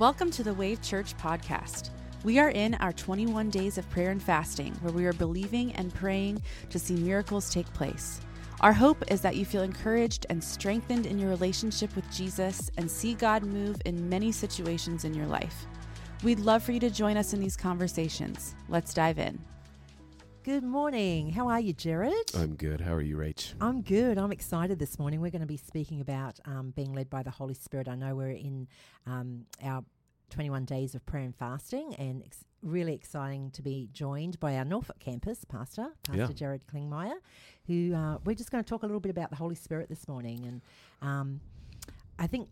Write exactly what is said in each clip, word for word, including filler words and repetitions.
Welcome to the Wave Church podcast. We are in our twenty-one days of prayer and fasting, where we are believing and praying to see miracles take place. Our hope is that you feel encouraged and strengthened in your relationship with Jesus and see God move in many situations in your life. We'd love for you to join us in these conversations. Let's dive in. Good morning. How are you, Jared? I'm good. How are you, Rach? I'm good. I'm excited this morning. We're going to be speaking about um, being led by the Holy Spirit. I know we're in um, our twenty-one days of prayer and fasting, and it's ex- really exciting to be joined by our Norfolk campus pastor, Pastor yeah. Jared Klingmeyer, who uh, we're just going to talk a little bit about the Holy Spirit this morning. And um, I think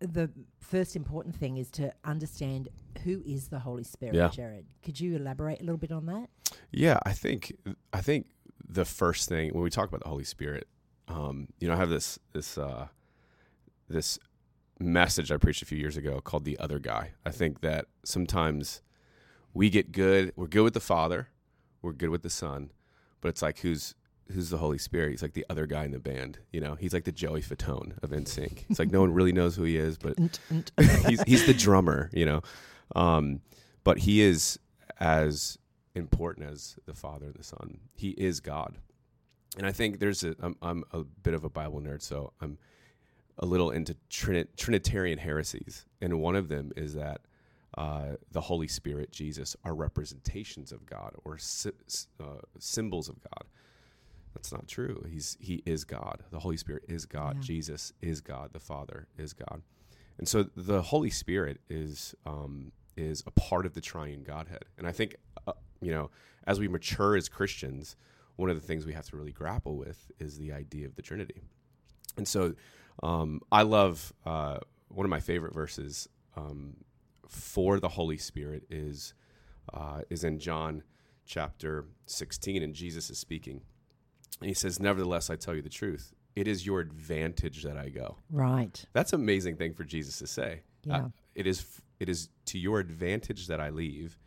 the first important thing is to understand who is the Holy Spirit, yeah. Jared. Could you elaborate a little bit on that? Yeah, I think I think the first thing when we talk about the Holy Spirit, um, you know, I have this this uh, this message I preached a few years ago called "The Other Guy." I think that sometimes we get good, we're good with the Father, we're good with the Son, but it's like who's who's the Holy Spirit? He's like the other guy in the band, you know. He's like the Joey Fatone of N Sync. It's like no one really knows who he is, but he's he's the drummer, you know. Um, but he is as important as the Father and the Son. He is God, and I think there's a. I'm, I'm a bit of a Bible nerd, so I'm a little into Trini- Trinitarian heresies, and one of them is that uh, the Holy Spirit, Jesus, are representations of God or sy- uh, symbols of God. That's not true. He's he is God. The Holy Spirit is God. Yeah. Jesus is God. The Father is God. And so the Holy Spirit is um, is a part of the triune Godhead. And I think, uh, you know, as we mature as Christians, one of the things we have to really grapple with is the idea of the Trinity. And so um, I love uh, one of my favorite verses um, for the Holy Spirit is uh, is in John chapter sixteen, and Jesus is speaking. And he says, "Nevertheless, I tell you the truth. It is your advantage that I go." Right. That's an amazing thing for Jesus to say. Yeah. Uh, it is f- it is to your advantage that I leave,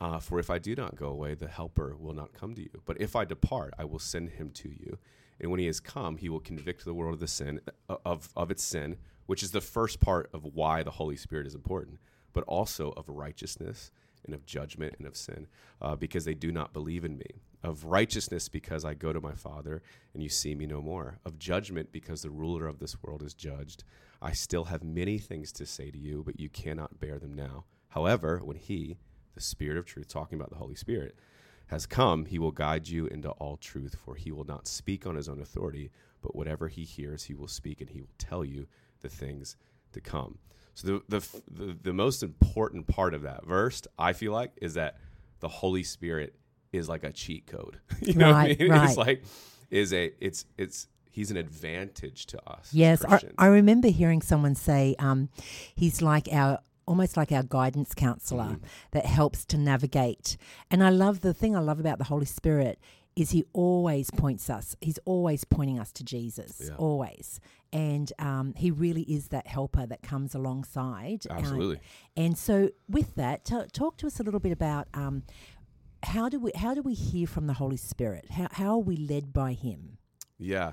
uh, for if I do not go away, the helper will not come to you. But if I depart, I will send him to you. And when he has come, he will convict the world of the sin of, of its sin, which is the first part of why the Holy Spirit is important, but also of righteousness and of judgment and of sin, uh, because they do not believe in me. Of righteousness, because I go to my Father and you see me no more. Of judgment, because the ruler of this world is judged. I still have many things to say to you, but you cannot bear them now. However, when he, the Spirit of truth, talking about the Holy Spirit, has come, he will guide you into all truth, for he will not speak on his own authority, but whatever he hears, he will speak, and he will tell you the things to come. So the the the, the most important part of that verse, I feel like, is that the Holy Spirit is like a cheat code. You know right, what I mean? Right. It's like is a it's it's he's an advantage to us. Yes, I, I remember hearing someone say um, he's like our almost like our guidance counselor mm. that helps to navigate. And I love the thing I love about the Holy Spirit is he always points us. He's always pointing us to Jesus, yeah. always. And um, he really is that helper that comes alongside. Absolutely. Um, and so with that, t- talk to us a little bit about um, how do we how do we hear from the Holy Spirit? How how are we led by him? Yeah.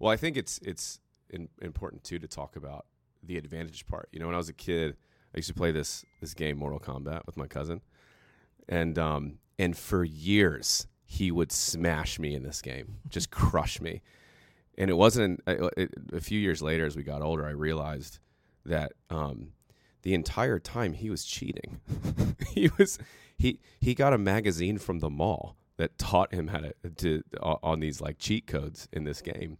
Well, I think it's it's in, important, too, to talk about the advantage part. You know, when I was a kid, I used to play this this game, Mortal Kombat, with my cousin. And um, and for years, he would smash me in this game, just crush me. And it wasn't an, it, a few years later as we got older, I realized that um, the entire time he was cheating. he was he he got a magazine from the mall that taught him how to, to on these like cheat codes in this game.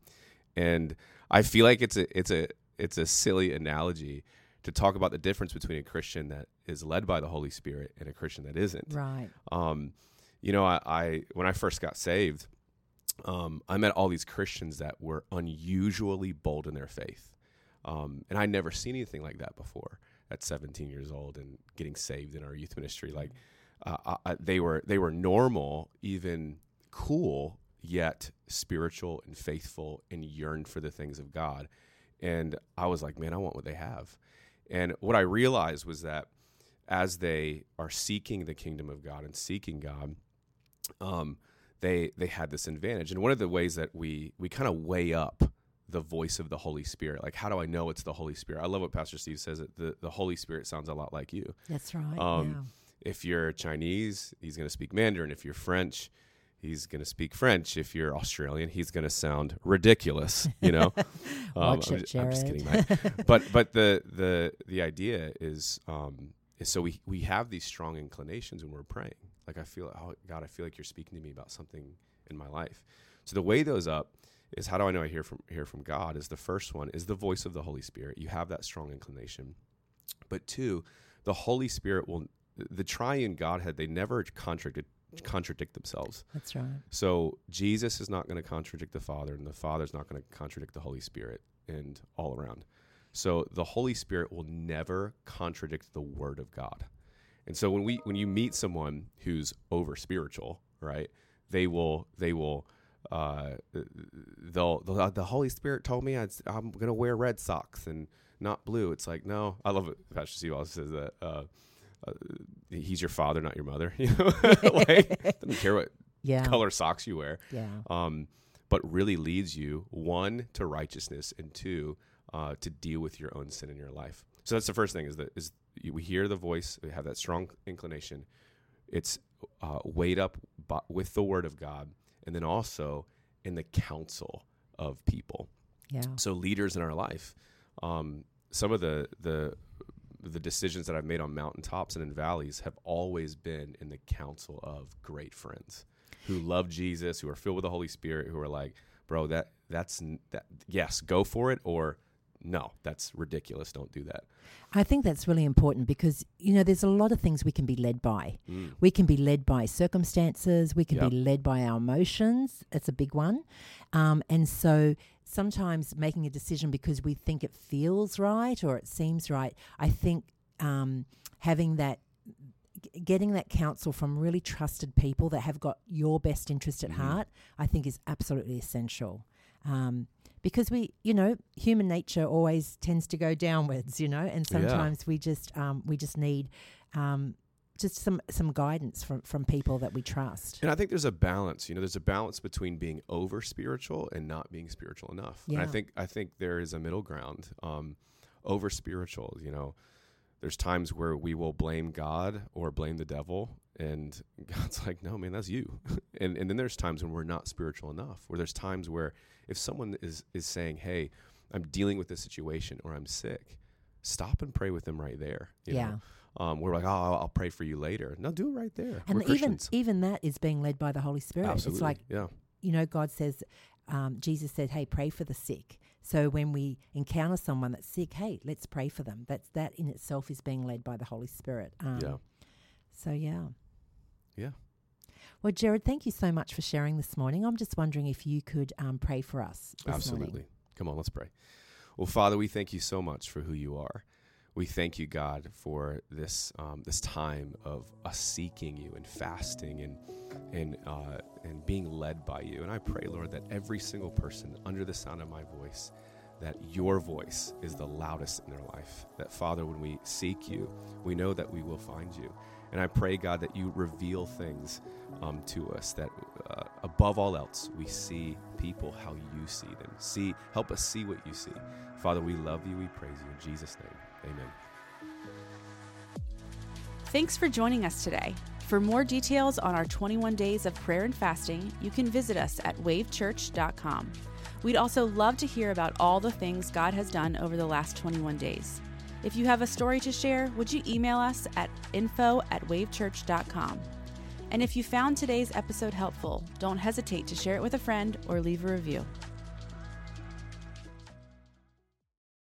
And I feel like it's a it's a it's a silly analogy to talk about the difference between a Christian that is led by the Holy Spirit and a Christian that isn't. Right. Um, You know, I, I when I first got saved, um, I met all these Christians that were unusually bold in their faith. Um, and I'd never seen anything like that before at seventeen years old and getting saved in our youth ministry. Like uh, I, they were they were normal, even cool, yet spiritual and faithful and yearned for the things of God. And I was like, man, I want what they have. And what I realized was that as they are seeking the kingdom of God and seeking God, Um, they they had this advantage. And one of the ways that we we kind of weigh up the voice of the Holy Spirit. Like, how do I know it's the Holy Spirit? I love what Pastor Steve says. That the, the Holy Spirit sounds a lot like you. That's right. Um, yeah. If you're Chinese, he's going to speak Mandarin. If you're French, he's going to speak French. If you're Australian, he's going to sound ridiculous, you know? um, Watch I'm, it, just, Jared. I'm just kidding, Mike. but but the the the idea is, um, is so we, we have these strong inclinations when we're praying. Like, I feel, oh, God, I feel like you're speaking to me about something in my life. So to weigh those up is, how do I know I hear from hear from God? Is the first one is the voice of the Holy Spirit. You have that strong inclination. But two, the Holy Spirit will, the triune Godhead, they never contradict contradict themselves. That's right. So Jesus is not going to contradict the Father, and the Father's not going to contradict the Holy Spirit, and all around. So the Holy Spirit will never contradict the Word of God. And so when we when you meet someone who's over spiritual, right, they will they will uh they'll, they'll the Holy Spirit told me I'd, I'm gonna wear red socks and not blue. It's like, no, I love it. Pastor Steve also says that uh, uh he's your father, not your mother. You know, like, doesn't care what yeah. color socks you wear. Yeah. Um, but really leads you, one, to righteousness, and two, uh, to deal with your own sin in your life. So that's the first thing: is that is we hear the voice, we have that strong inclination. It's uh, weighed up by, with the Word of God, and then also in the counsel of people. Yeah. So leaders in our life, um, some of the the the decisions that I've made on mountaintops and in valleys have always been in the counsel of great friends who love Jesus, who are filled with the Holy Spirit, who are like, bro, that that's that. Yes, go for it, or no, that's ridiculous. Don't do that. I think that's really important because, you know, there's a lot of things we can be led by. Mm. We can be led by circumstances. We can yep. be led by our emotions. That's a big one. Um, and so sometimes making a decision because we think it feels right or it seems right, I think um, having that, getting that counsel from really trusted people that have got your best interest at mm-hmm. heart, I think is absolutely essential. Um, because we, you know, human nature always tends to go downwards, you know, and sometimes yeah. we just, um, we just need, um, just some, some guidance from, from people that we trust. And I think there's a balance, you know, there's a balance between being over spiritual and not being spiritual enough. Yeah. And I think, I think there is a middle ground, um, over spiritual, you know, there's times where we will blame God or blame the devil, and God's like, no, man, that's you. and and then there's times when we're not spiritual enough, or there's times where if someone is is saying, hey, I'm dealing with this situation or I'm sick, stop and pray with them right there. You yeah. know? Um, we're like, oh, I'll, I'll pray for you later. No, do it right there. And we're even, even that is being led by the Holy Spirit. Absolutely. It's like, yeah. you know, God says, um, Jesus said, hey, pray for the sick. So when we encounter someone that's sick, hey, let's pray for them. That's that in itself is being led by the Holy Spirit. Um, yeah. So yeah. Yeah. Well, Jared, thank you so much for sharing this morning. I'm just wondering if you could um, pray for us this Absolutely. Morning. Come on, let's pray. Well, Father, we thank you so much for who you are. We thank you, God, for this um, this time of us seeking you and fasting and and uh, and being led by you. And I pray, Lord, that every single person under the sound of my voice, that your voice is the loudest in their life. That, Father, when we seek you, we know that we will find you. And I pray, God, that you reveal things um, to us, that uh, above all else, we see people how you see them. See, help us see what you see. Father, we love you. We praise you. In Jesus' name, amen. Thanks for joining us today. For more details on our twenty-one days of prayer and fasting, you can visit us at wave church dot com. We'd also love to hear about all the things God has done over the last twenty-one days. If you have a story to share, would you email us at info at wave church dot com? And if you found today's episode helpful, don't hesitate to share it with a friend or leave a review.